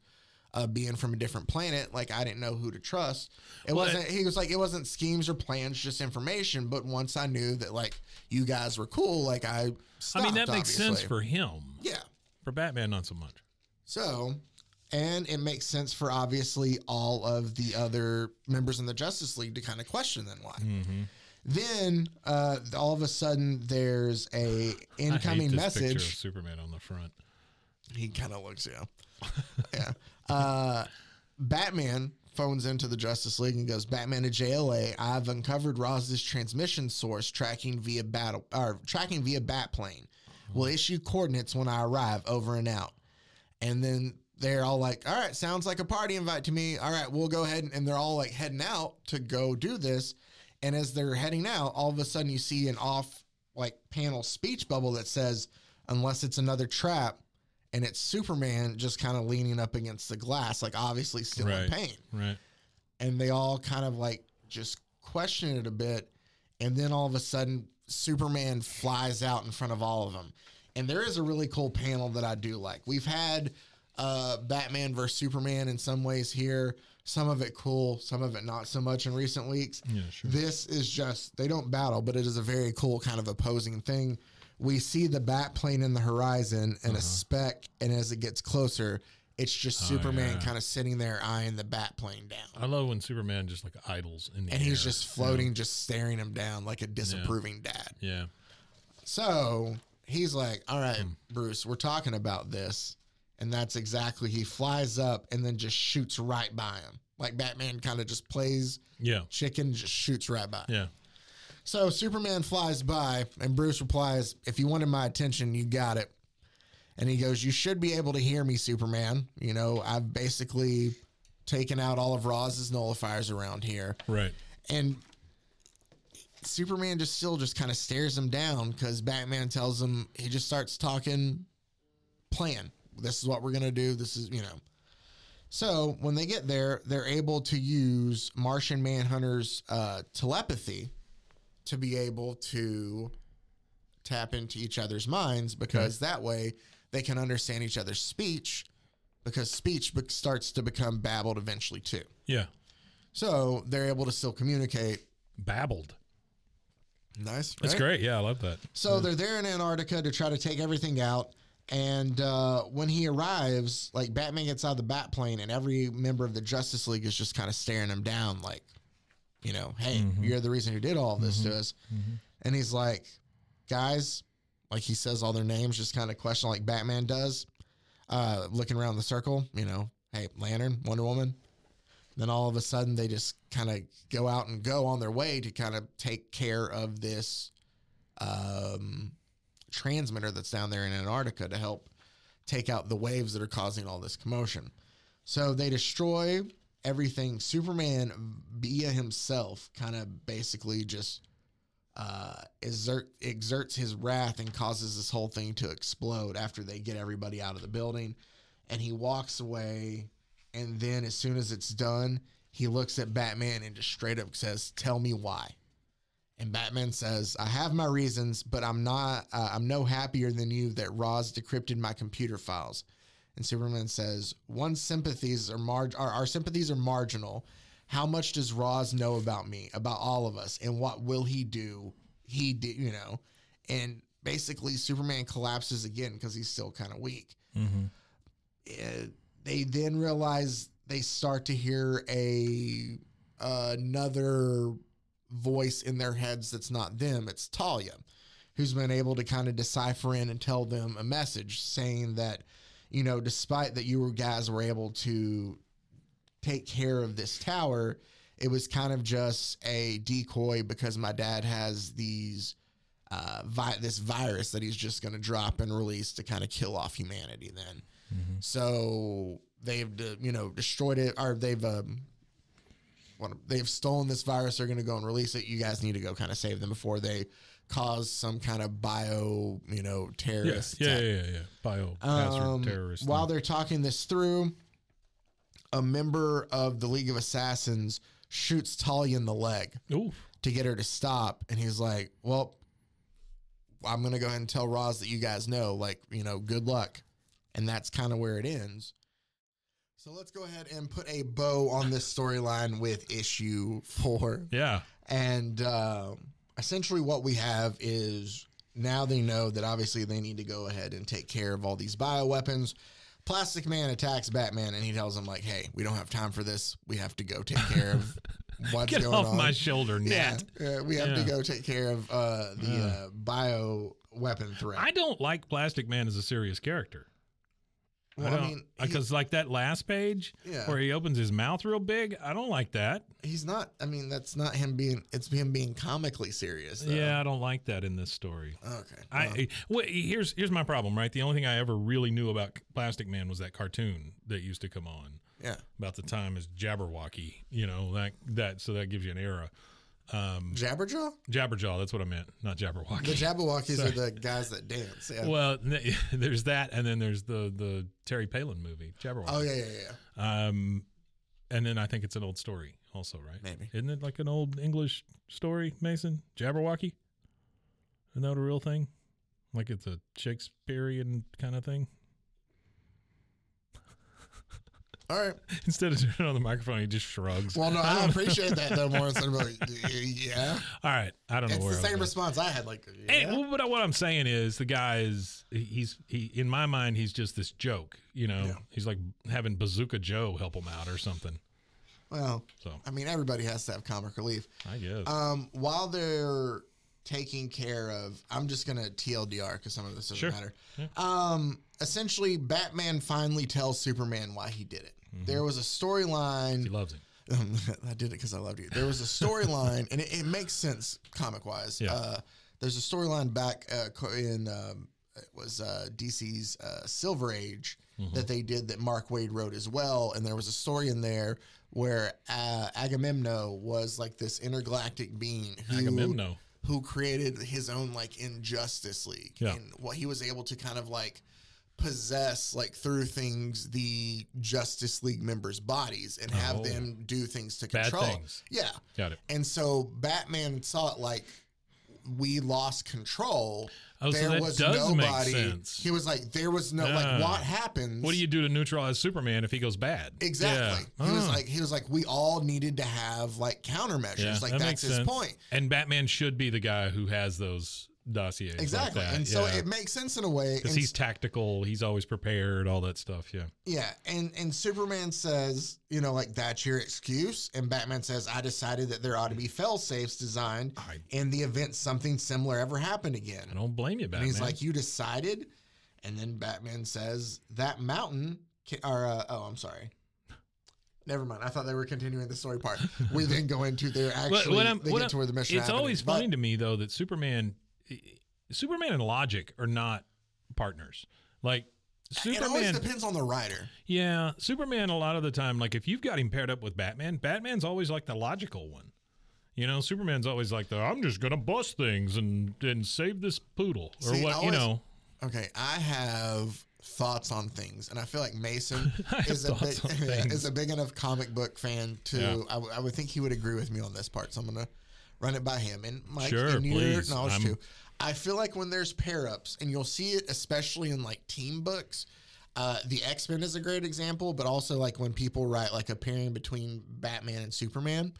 Being from a different planet, like I didn't know who to trust. He was like, it wasn't schemes or plans, just information. But once I knew that, like, you guys were cool, like I stopped. I mean, that makes sense for him. Yeah. For Batman, not so much. So, and it makes sense for obviously all of the other members in the Justice League to kind of question then why. Mm-hmm. Then all of a sudden there's a incoming message. I hate this picture of Superman on the front. He kind of looks, yeah. Batman phones into the Justice League and goes, Batman to JLA. I've uncovered Roz's transmission source tracking via Batplane. Will issue coordinates when I arrive. Over and out. And then they're all like, all right, sounds like a party invite to me. All right, we'll go ahead. And they're all like heading out to go do this. And as they're heading out, all of a sudden you see an off like panel speech bubble that says, unless it's another trap. And it's Superman just kind of leaning up against the glass, like obviously still in pain. Right. And they all kind of like just question it a bit. And then all of a sudden, Superman flies out in front of all of them. And there is a really cool panel that I do like. We've had Batman versus Superman in some ways here. Some of it cool, some of it not so much in recent weeks. Yeah, sure. This is just, they don't battle, but it is a very cool kind of opposing thing. We see the bat plane in the horizon and a speck, and as it gets closer, it's just Superman kind of sitting there eyeing the bat plane down. I love when Superman just like idles in the air. And he's just floating, just staring him down like a disapproving dad. Yeah. So he's like, all right, Bruce, we're talking about this. And that's exactly, he flies up and then just shoots right by him. Like Batman kind of just plays chicken, just shoots right by him. Yeah. So Superman flies by and Bruce replies, if you wanted my attention, you got it. And he goes, you should be able to hear me, Superman. You know, I've basically taken out all of Roz's nullifiers around here. Right. And Superman just still just kind of stares him down because Batman tells him, he just starts talking plan. This is what we're going to do. This is, you know. So when they get there, they're able to use Martian Manhunter's telepathy to be able to tap into each other's minds because that way they can understand each other's speech because speech starts to become babbled eventually too. Yeah. So they're able to still communicate. Babbled. Nice. Right? That's great. Yeah, I love that. So they're there in Antarctica to try to take everything out. And when he arrives, like Batman gets out of the Batplane and every member of the Justice League is just kind of staring him down like, you know, hey, you're the reason you did all this to us. Mm-hmm. And he's like, guys, like he says all their names, just kind of question like Batman does, looking around the circle, you know, hey, Lantern, Wonder Woman. Then all of a sudden they just kind of go out and go on their way to kind of take care of this transmitter that's down there in Antarctica to help take out the waves that are causing all this commotion. So they destroy everything. Superman via himself kind of basically just exerts his wrath and causes this whole thing to explode after they get everybody out of the building. And he walks away, and then as soon as it's done, he looks at Batman and just straight up says, tell me why. And Batman says, I have my reasons, but I'm no happier than you that Ra's decrypted my computer files. And Superman says, our sympathies are marginal. How much does Ra's know about me, about all of us, and what will he do? He did, you know. And basically, Superman collapses again because he's still kind of weak. Mm-hmm. They then realize they start to hear another voice in their heads that's not them. It's Talia, who's been able to kind of decipher in and tell them a message saying that, you know, despite that you guys were able to take care of this tower, it was kind of just a decoy because my dad has these this virus that he's just going to drop and release to kind of kill off humanity then. Mm-hmm. So they've destroyed it, or they've stolen this virus. They're going to go and release it. You guys need to go kind of save them before they cause some kind of bio, terrorist attack. Yeah. Bio hazard terrorist. While they're talking this through, a member of the League of Assassins shoots Talia in the leg to get her to stop. And he's like, well, I'm going to go ahead and tell Ra's that you guys know, like, you know, good luck. And that's kind of where it ends. So let's go ahead and put a bow on this storyline with issue 4. Yeah. And essentially what we have is now they know that obviously they need to go ahead and take care of all these bioweapons. Plastic Man attacks Batman, and he tells him, like, hey, we don't have time for this. We have to go take care of what's going on. Get off my shoulder, Nat. Yeah, we have to go take care of the bioweapon threat. I don't like Plastic Man as a serious character. Well, I mean, because like that last page where he opens his mouth real big, I don't like that. He's not. I mean, that's not him being. It's him being comically serious. Though. Yeah, I don't like that in this story. Okay. Here's my problem. Right, the only thing I ever really knew about Plastic Man was that cartoon that used to come on. Yeah. About the time as Jabberwocky, that. So that gives you an era. Jabberjaw, that's what I meant, not Jabberwocky. The Jabberwockies are the guys that dance. Yeah. Well, there's that, and then there's the Terry Palin movie, Jabberwocky. Oh yeah. And then I think it's an old story also, right? Maybe. Isn't it like an old English story, Mason? Jabberwocky? Isn't that a real thing? Like it's a Shakespearean kind of thing? All right. Instead of turning on the microphone, he just shrugs. Well, no, I appreciate that, though, Morris. I'm like, yeah. All right. I don't know where it's the same response I had. Like, yeah. And, but what I'm saying is the guy is, he's in my mind, he's just this joke. You know, yeah. He's like having Bazooka Joe help him out or something. Well, so. I mean, everybody has to have comic relief. I guess. While they're taking care of, I'm just going to TLDR because some of this doesn't matter. Yeah. Essentially, Batman finally tells Superman why he did it. Mm-hmm. There was a storyline. He loves him. I did it because I loved you. There was a storyline, and it makes sense comic-wise. Yeah. There's a storyline back in it was DC's Silver Age that they did that Mark Waid wrote as well, and there was a story in there where Agamemno was like this intergalactic being. Who created his own like Injustice League. Yeah. And what he was able to kind of like possess like through things the Justice League members' bodies and have them do things to control. Bad things. Yeah. Got it. And so Batman saw it like we lost control. Oh, there so that was does nobody. Make sense. He was like, there was no like what happens? What do you do to neutralize Superman if he goes bad? Exactly. Yeah. He was like, we all needed to have like countermeasures. Yeah, like that's his point. And Batman should be the guy who has those dossiers. Exactly. Like and so it makes sense in a way. Because he's tactical, he's always prepared, all that stuff. Yeah. Yeah. And Superman says, you know, like that's your excuse. And Batman says, I decided that there ought to be fail safes designed in the event something similar ever happened again. I don't blame you, Batman. And he's like, you decided? And then Batman says, that mountain I'm sorry. Never mind. I thought they were continuing the story part. We then go into their actually they get to where the mission is. It's always funny to me though that Superman and logic are not partners. Like Superman, it always depends on the writer. Yeah, Superman a lot of the time, like if you've got him paired up with Batman, Batman's always like the logical one. You know, Superman's always like the I'm just gonna bust things and save this poodle or Okay, I have thoughts on things, and I feel like Mason is a big enough comic book fan to. Yeah. I would think he would agree with me on this part, so I'm gonna run it by him and Mike and your knowledge too. I feel like when there's pair ups, and you'll see it especially in like team books. The X-Men is a great example, but also like when people write like a pairing between Batman and Superman,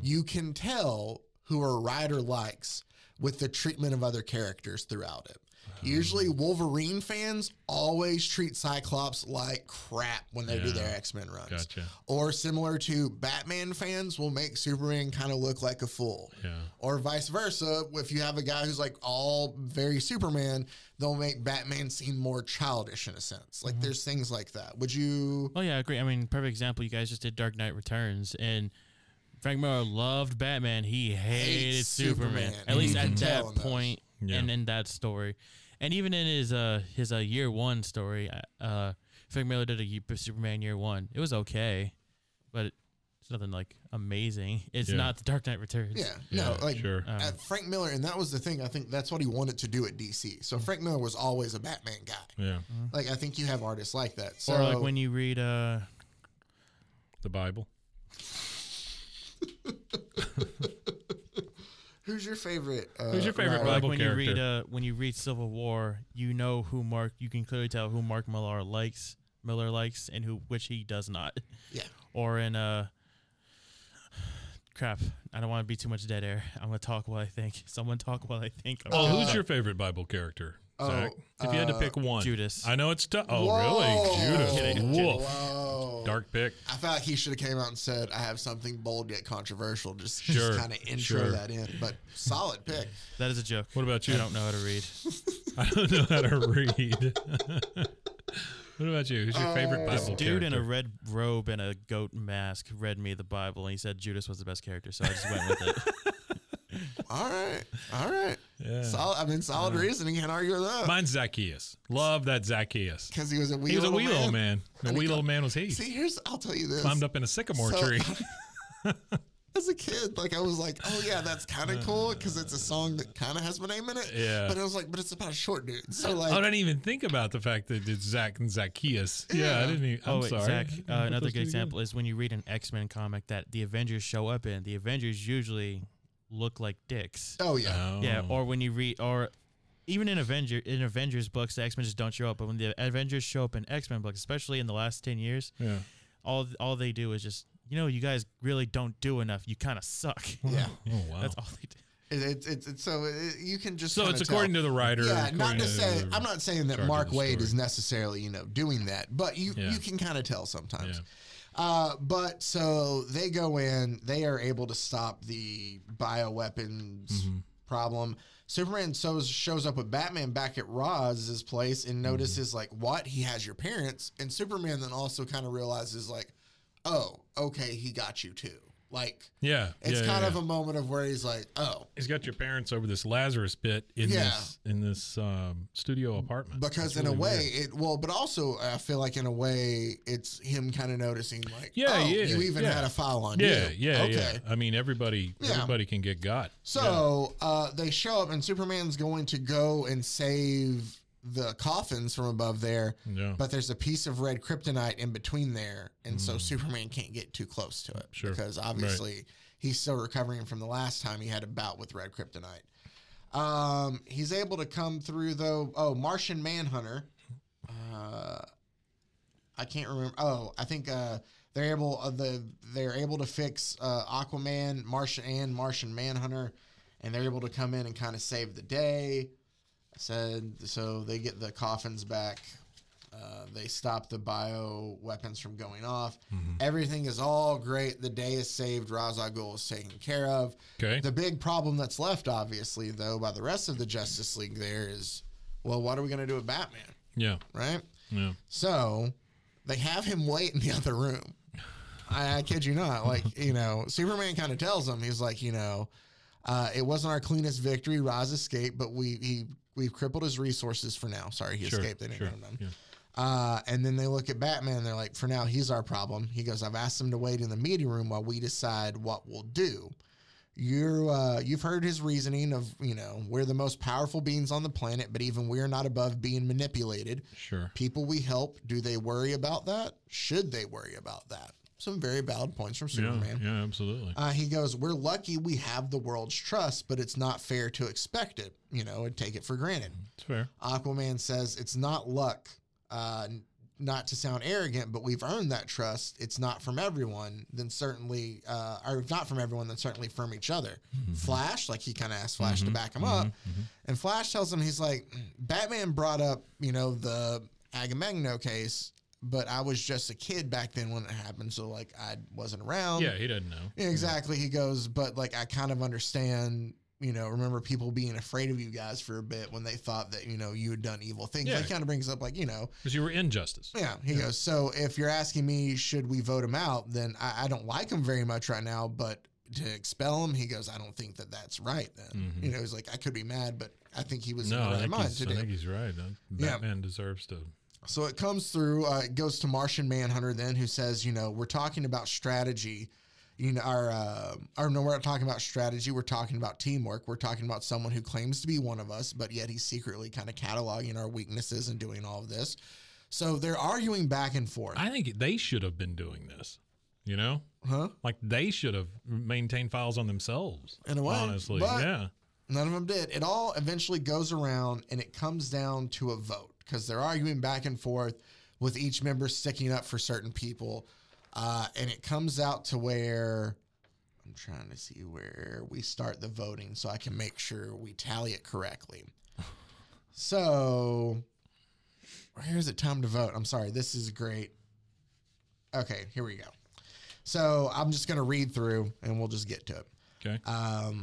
you can tell who a writer likes with the treatment of other characters throughout it. Usually Wolverine fans always treat Cyclops like crap when they do their X-Men runs. Gotcha. Or similar to Batman fans will make Superman kind of look like a fool. Yeah. Or vice versa, if you have a guy who's like all very Superman, they'll make Batman seem more childish in a sense. Like there's things like that. Would you... Oh yeah, I agree. I mean, perfect example, you guys just did Dark Knight Returns and... Frank Miller loved Batman. He hated Superman. At least at that point and in that story. And even in his year one story, Frank Miller did a Superman year one. It was okay, but it's nothing like amazing. It's not the Dark Knight Returns. Yeah. No, like Frank Miller, and that was the thing. I think that's what he wanted to do at DC. So Frank Miller was always a Batman guy. Yeah. Like, I think you have artists like that. So, or like when you read the Bible. Who's your favorite Bible character? When you read Civil War, you know you can clearly tell who Mark Miller likes and which he does not. Yeah. Or in crap, I don't want to be too much dead air. I'm gonna talk while I think. Someone talk while I think. Who's your favorite Bible character? Zach? If you had to pick one. Judas. I know it's tough. Oh, really? Judas. Kidding. Whoa. Dark pick. I felt like he should have came out and said, I have something bold yet controversial. Just kind of intro that in. But solid pick. That is a joke. What about you? I don't know how to read. What about you? Who's your favorite Bible character? This dude in a red robe and a goat mask read me the Bible, and he said Judas was the best character, so I just went with it. All right. Yeah. Solid, solid reasoning. Can't argue with that. Mine's Zacchaeus. Love that Zacchaeus. Because he was a wee little man. The wee little man was he. See, I'll tell you this. Climbed up in a sycamore tree. as a kid, like I was like, oh yeah, that's kind of cool because it's a song that kind of has my name in it. Yeah. But I was like, but it's about a short dude. So like, I didn't even think about the fact that it's Zach and Zacchaeus. Yeah, I didn't even. Zach, another good example is when you read an X-Men comic that the Avengers show up in. The Avengers usually look like dicks. Oh yeah. Oh. Yeah. Or when you read, or even in Avengers books, the X-Men just don't show up. But when the Avengers show up in X-Men books, especially in the last 10 years, yeah, all they do is just, you know, you guys really don't do enough. You kind of suck. Yeah. Oh, wow. That's all they do. You can just. So it's according to the writer. Yeah. Not to say. I'm not saying that Mark Waid is necessarily, you know, doing that, but you can kind of tell sometimes. Yeah. But so they go in. They are able to stop the bioweapons problem. Superman shows up with Batman back at Raz's place and notices like what he has your parents, and Superman then also kind of realizes like, oh, okay, he got you too. Like, yeah, it's kind of a moment of where he's like, oh, he's got your parents over this Lazarus pit in this studio apartment. Because that's in really a way, weird. But also I feel like in a way it's him kind of noticing like, you even had a file on you. Yeah, okay. Yeah. I mean, everybody can get got. So they show up and Superman's going to go and save the coffins from above there, but there's a piece of red kryptonite in between there, and so Superman can't get too close to it because obviously he's still recovering from the last time he had a bout with red kryptonite. He's able to come through though. Oh, Martian Manhunter. I can't remember. Oh, I think they're able to fix Aquaman, Martian Manhunter, and they're able to come in and kind of save the day. So they get the coffins back. They stop the bio weapons from going off. Everything is all great. The day is saved. Ra's al Ghul is taken care of. Okay. The big problem that's left, obviously, though, by the rest of the Justice League there is, well, what are we going to do with Batman? Yeah. Right? Yeah. So they have him wait in the other room. I kid you not. Like, you know, Superman kind of tells him, he's like, you know, it wasn't our cleanest victory. Ra's escaped, but we've crippled his resources for now. Sorry, he escaped. They didn't harm him. Yeah. And then they look at Batman. They're like, for now, he's our problem. He goes, I've asked him to wait in the meeting room while we decide what we'll do. You've heard his reasoning of, you know, we're the most powerful beings on the planet, but even we're not above being manipulated. Sure. People we help, do they worry about that? Should they worry about that? Some very valid points from Superman. Yeah, absolutely. He goes, we're lucky we have the world's trust, but it's not fair to expect it, you know, and take it for granted. It's fair. Aquaman says, it's not luck, not to sound arrogant, but we've earned that trust. It's not from everyone, then certainly, or if not from everyone, then certainly from each other. Mm-hmm. Flash, like he kind of asks Flash to back him up. Mm-hmm. And Flash tells him, he's like, Batman brought up, you know, the Agamemnon case, but I was just a kid back then when it happened, so, like, I wasn't around. Yeah, he doesn't know. Exactly. He goes, but, like, I kind of understand, you know, remember people being afraid of you guys for a bit when they thought that, you know, you had done evil things. Yeah. That kind of brings up, like, you know. Because you were injustice. Yeah. He goes, so if you're asking me should we vote him out, then I don't like him very much right now, but to expel him, he goes, I don't think that that's right then. Mm-hmm. You know, he's like, I could be mad, but I think he was in the right mind to do. I think he's right. Batman deserves to. So it comes through, it goes to Martian Manhunter then, who says, you know, we're talking about strategy. You know, we're not talking about strategy. We're talking about teamwork. We're talking about someone who claims to be one of us, but yet he's secretly kind of cataloging our weaknesses and doing all of this. So they're arguing back and forth. I think they should have been doing this, you know? Huh? Like they should have maintained files on themselves. In a way. Honestly, yeah. None of them did. It all eventually goes around and it comes down to a vote. Because they're arguing back and forth with each member sticking up for certain people. And it comes out to where, I'm trying to see where we start the voting so I can make sure we tally it correctly. So, where is it time to vote? I'm sorry, this is great. Okay, here we go. So, I'm just going to read through and we'll just get to it. Okay.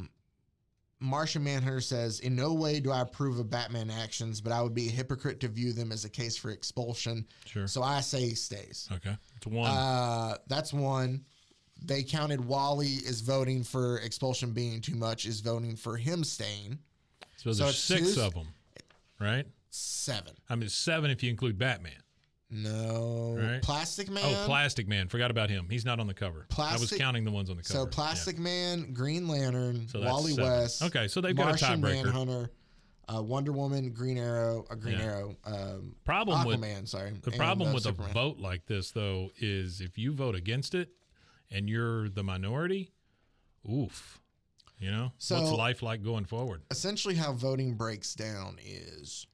Martian Manhunter says, in no way do I approve of Batman actions, but I would be a hypocrite to view them as a case for expulsion. Sure. So I say he stays. Okay. It's one. That's one. They counted Wally as voting for expulsion being too much, is voting for him staying. So there's six of them, right? Seven. I mean, seven if you include Batman. No. Right? Plastic Man? Oh, Plastic Man. Forgot about him. He's not on the cover. I was counting the ones on the cover. So Plastic Man, Green Lantern, Wally West. Okay, so they've got a tiebreaker. Martian Manhunter, Wonder Woman, Green Arrow, Arrow, Aquaman, The problem with Superman. A vote like this, though, is if you vote against it and you're the minority, you know? So what's life like going forward? Essentially how voting breaks down is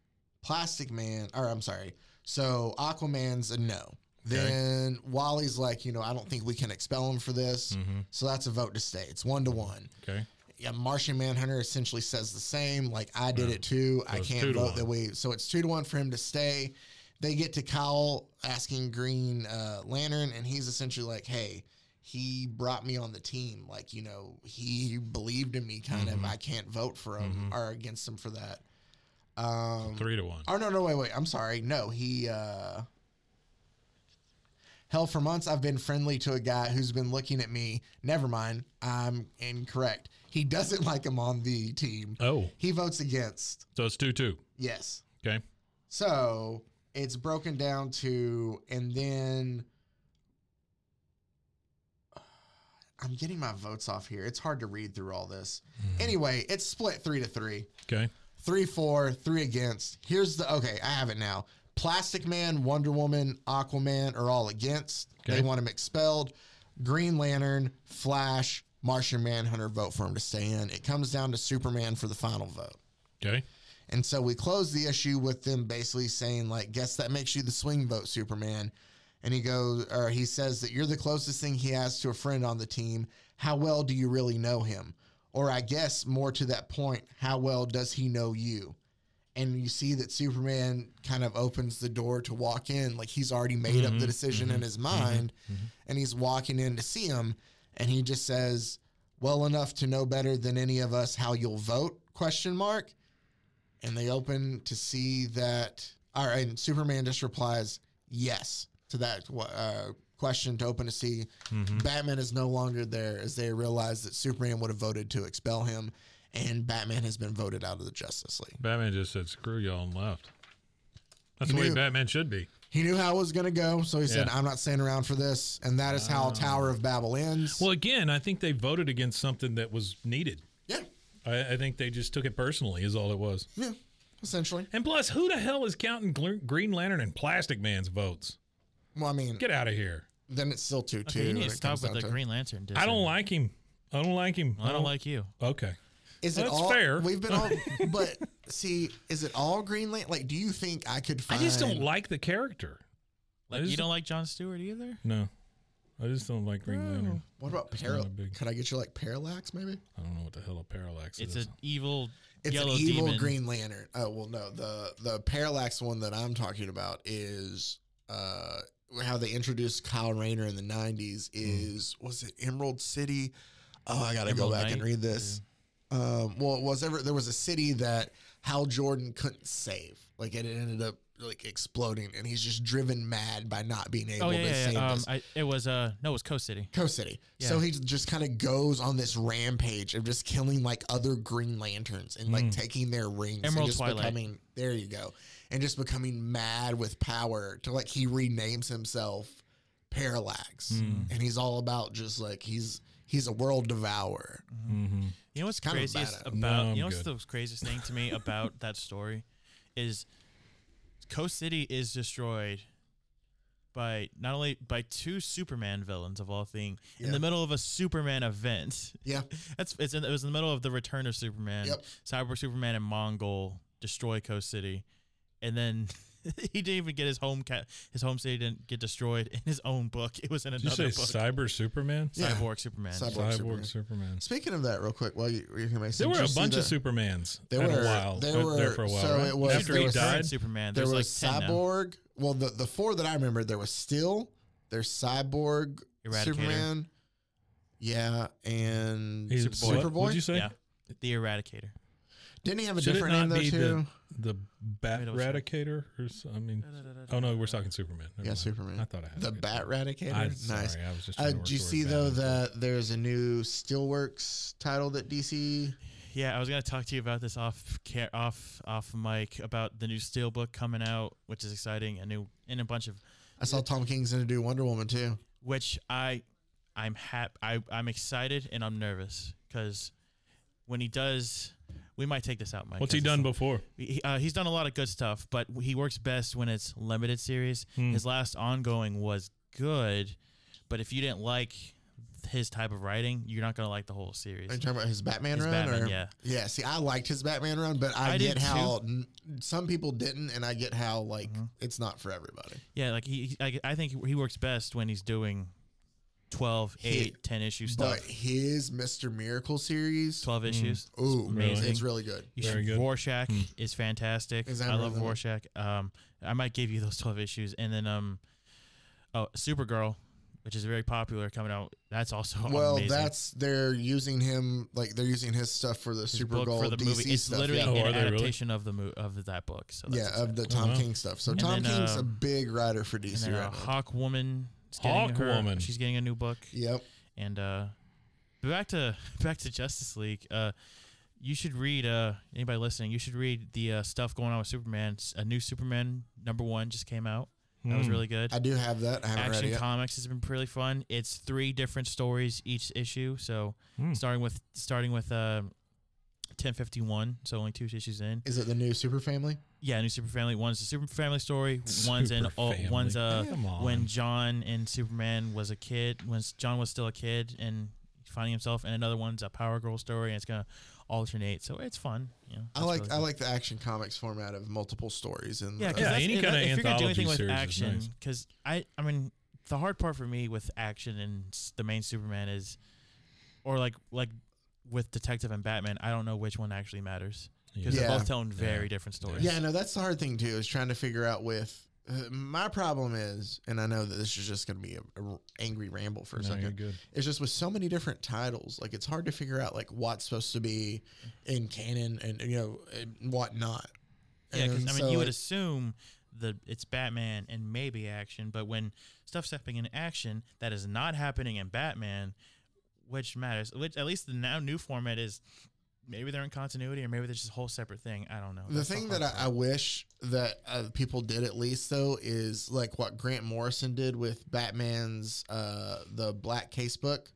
Plastic Man, or I'm sorry, so Aquaman's a no. Then Wally's like, you know, I don't think we can expel him for this. Mm-hmm. So that's a vote to stay. It's 1-1. Okay. Yeah, Martian Manhunter essentially says the same. Like, I did it too. So I can't vote that way. So it's 2-1 for him to stay. They get to Kyle asking Green Lantern, and he's essentially like, hey, he brought me on the team. Like, you know, he believed in me kind of. I can't vote for him or against him for that. 3-1. Oh, no, wait. I'm sorry. No, he, hell, for months I've been friendly to a guy who's been looking at me. Never mind. I'm incorrect. He doesn't like him on the team. Oh. He votes against. So it's 2-2. Yes. Okay. So it's broken down to, and then I'm getting my votes off here. It's hard to read through all this. Anyway, it's split 3-3. Okay. 3-4, 3 against. Here's the, okay, I have it now. Plastic Man, Wonder Woman, Aquaman are all against. Okay. They want him expelled. Green Lantern, Flash, Martian Manhunter vote for him to stay in. It comes down to Superman for the final vote. Okay. And so we close the issue with them basically saying, like, guess that makes you the swing vote, Superman. And he goes, or he says that you're the closest thing he has to a friend on the team. How well do you really know him? Or I guess more to that point, how well does he know you? And you see that Superman kind of opens the door to walk in. Like he's already made up the decision in his mind and he's walking in to see him. And he just says, well enough to know better than any of us how you'll vote, ? And they open to see that. All right. And Superman just replies, yes, to that question to open to see. Batman is no longer there as they realize that Superman would have voted to expel him, and Batman has been voted out of the Justice League. Batman just said, screw y'all, and left. That's the way Batman should be. He knew how it was going to go, so he said, I'm not staying around for this, and that is how Tower of Babel ends. Well, again, I think they voted against something that was needed. Yeah. I think they just took it personally is all it was. Yeah, essentially. And plus, who the hell is counting Green Lantern and Plastic Man's votes? Well, I mean... Get out of here. Then it's still 2-2. Okay, you need to stop with the Green Lantern. I don't like him. I don't like you. Okay. Is it all fair? We've been all... But, see, is it all Green Lantern? Like, do you think I could find... I just don't like the character. Like, you don't like Jon Stewart either? No. I just don't like Green Lantern. What about Parallax? Could I get you, like, Parallax, maybe? I don't know what the hell a Parallax is. It's an evil yellow demon. It's an evil Green Lantern. Oh, well, no. The Parallax one that I'm talking about is... how they introduced Kyle Rayner in the 90s is, was it Emerald City? Oh, I got to go back and read this. Yeah. Well, it was there was a city that Hal Jordan couldn't save. Like, it ended up, like, exploding, and he's just driven mad by not being able to save this. It was Coast City. Coast City. Yeah. So he just kind of goes on this rampage of just killing, like, other Green Lanterns and, like, taking their rings. Emerald and just Twilight. There you go. And just becoming mad with power to, like, he renames himself Parallax. And he's all about just, like, he's a world devourer. You know what's craziest about what's the craziest thing to me about that story is Coast City is destroyed by not only by 2 Superman villains of all things in the middle of a Superman event. Yeah. It was in the middle of the Return of Superman. Yep. Cyborg Superman and Mongol destroy Coast City. And then he didn't even get his home city didn't get destroyed in his own book. It was in another book. Cyborg Superman. Speaking of that, real quick, while you can make there were a bunch of Supermans. There for a while. So right? It was after he died. Superman. There was like Cyborg. Well, the 4 that I remember, there was there's Cyborg, Eradicator. Superman, and Superboy. What'd you say? Yeah, the Eradicator. Didn't he have a different name though too? The Bat Radicator? We're talking Superman. Superman. I thought I had the Bat Radicator. Nice. Sorry, I was just. Do you see though that there's a new Steelworks title that DC? Yeah, I was going to talk to you about this off mic about the new Steelbook coming out, which is exciting. I saw Tom King's going to do Wonder Woman too, which I'm excited and I'm nervous because when he does, we might take this out, Mike. What's he done before? He's done a lot of good stuff, but he works best when it's limited series. His last ongoing was good, but if you didn't like his type of writing, you're not going to like the whole series. Are you talking about his Batman run? Batman, yeah. See, I liked his Batman run, but I get how some people didn't, and I get how it's not for everybody. Yeah, I think he works best when he's doing 12, 8, 10 issue stuff. But his Mr. Miracle series, 12 issues. Ooh, amazing. It's really good. Very good. Rorschach is fantastic. I love Rorschach. I might give you those 12 issues, and then Supergirl, which is very popular, coming out. That's also amazing. They're using him, they're using his stuff for the Supergirl DC movie. It's stuff. Literally an adaptation really? Of the of that book. So of the Tom King stuff. So Tom King's a big writer for DC. And then, Hawkwoman, she's getting a new book. Yep. And back to Justice League. You should read. Anybody listening, you should read the stuff going on with Superman. A new Superman #1 just came out. That was really good. I do have that. I haven't read it yet. Action Comics has been pretty fun. It's 3 different stories each issue. So starting with 1051. So only 2 issues in. Is it the new Super Family? Yeah, new Super Family. One's the Super Family story. When John and Superman was a kid. When John was still a kid and finding himself. And another one's a Power Girl story. And it's gonna alternate, so it's fun. I like the Action Comics format of multiple stories and any kind of anthology. If you're gonna do anything with action, because nice. I mean, the hard part for me with action and the main Superman is, or like with Detective and Batman, I don't know which one actually matters because they're both telling very different stories. Yeah, no, that's the hard thing too, is trying to figure out with. My problem is, and I know that this is just going to be an angry ramble for a second. It's just with so many different titles, it's hard to figure out what's supposed to be in canon and and what not. Yeah, because you would assume that it's Batman and maybe action, but when stuff's happening in action that is not happening in Batman, which matters. Which at least the now new format is. Maybe they're in continuity, or maybe there's just a whole separate thing. I don't know. That's the thing that I wish that people did at least, though, is what Grant Morrison did with Batman's the Black Casebook,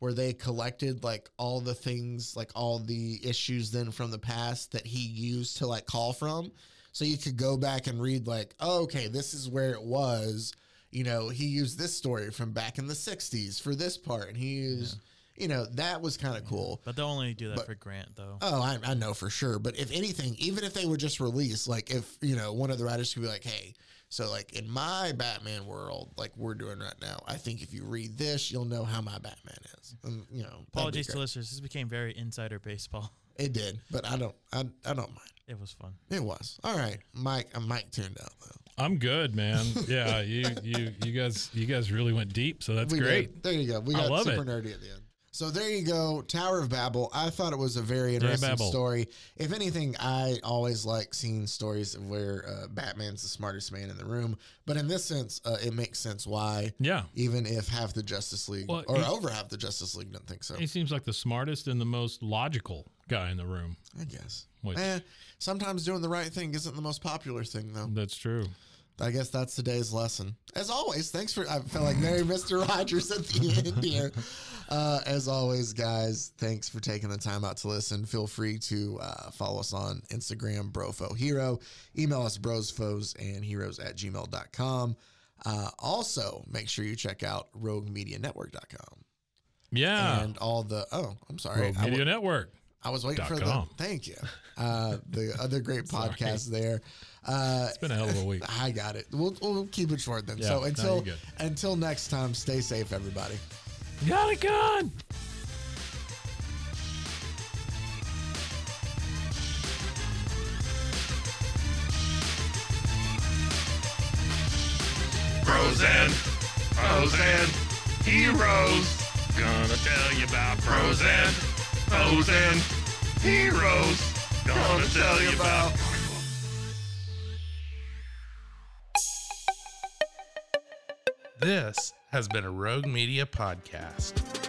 where they collected all the things, all the issues then from the past that he used to call from, so you could go back and read this is where it was. He used this story from back in the 60s for this part, and he used. Yeah. That was kind of cool. But they'll only do that for Grant, though. Oh, I know for sure. But if anything, even if they were just released, if, one of the writers could be hey, so, in my Batman world, we're doing right now, I think if you read this, you'll know how my Batman is. And, apologies to listeners. This became very insider baseball. It did, but I don't mind. It was fun. It was. All right, Mike. Mike tuned out though. I'm good, man. Yeah, you guys really went deep, so that's great. Did. There you go. We got super nerdy at the end. So there you go, Tower of Babel. I thought it was a very interesting story. If anything, I always like seeing stories of where Batman's the smartest man in the room. But in this sense, it makes sense why. Yeah. Even if half the Justice League, over half the Justice League, don't think so. He seems like the smartest and the most logical guy in the room, I guess. Sometimes doing the right thing isn't the most popular thing, though. That's true. I guess that's today's lesson. As always, thanks for... I felt like Mary Mr. Rogers at the end here. As always, guys, thanks for taking the time out to listen. Feel free to follow us on Instagram, BroFoHero. Email us, brosfoesandheroes@gmail.com. Also, make sure you check out RogueMediaNetwork.com. Yeah. And all the... Oh, I'm sorry. Rogue Media Network. I was waiting for the... Thank you. The other great podcast there. It's been a hell of a week. I got it. We'll keep it short then. Yeah, so until next time, stay safe, everybody. Got it gone. Bros and heroes. Gonna tell you about Bros and Foes and Heroes. Gonna tell you about. This has been a Rogue Media podcast.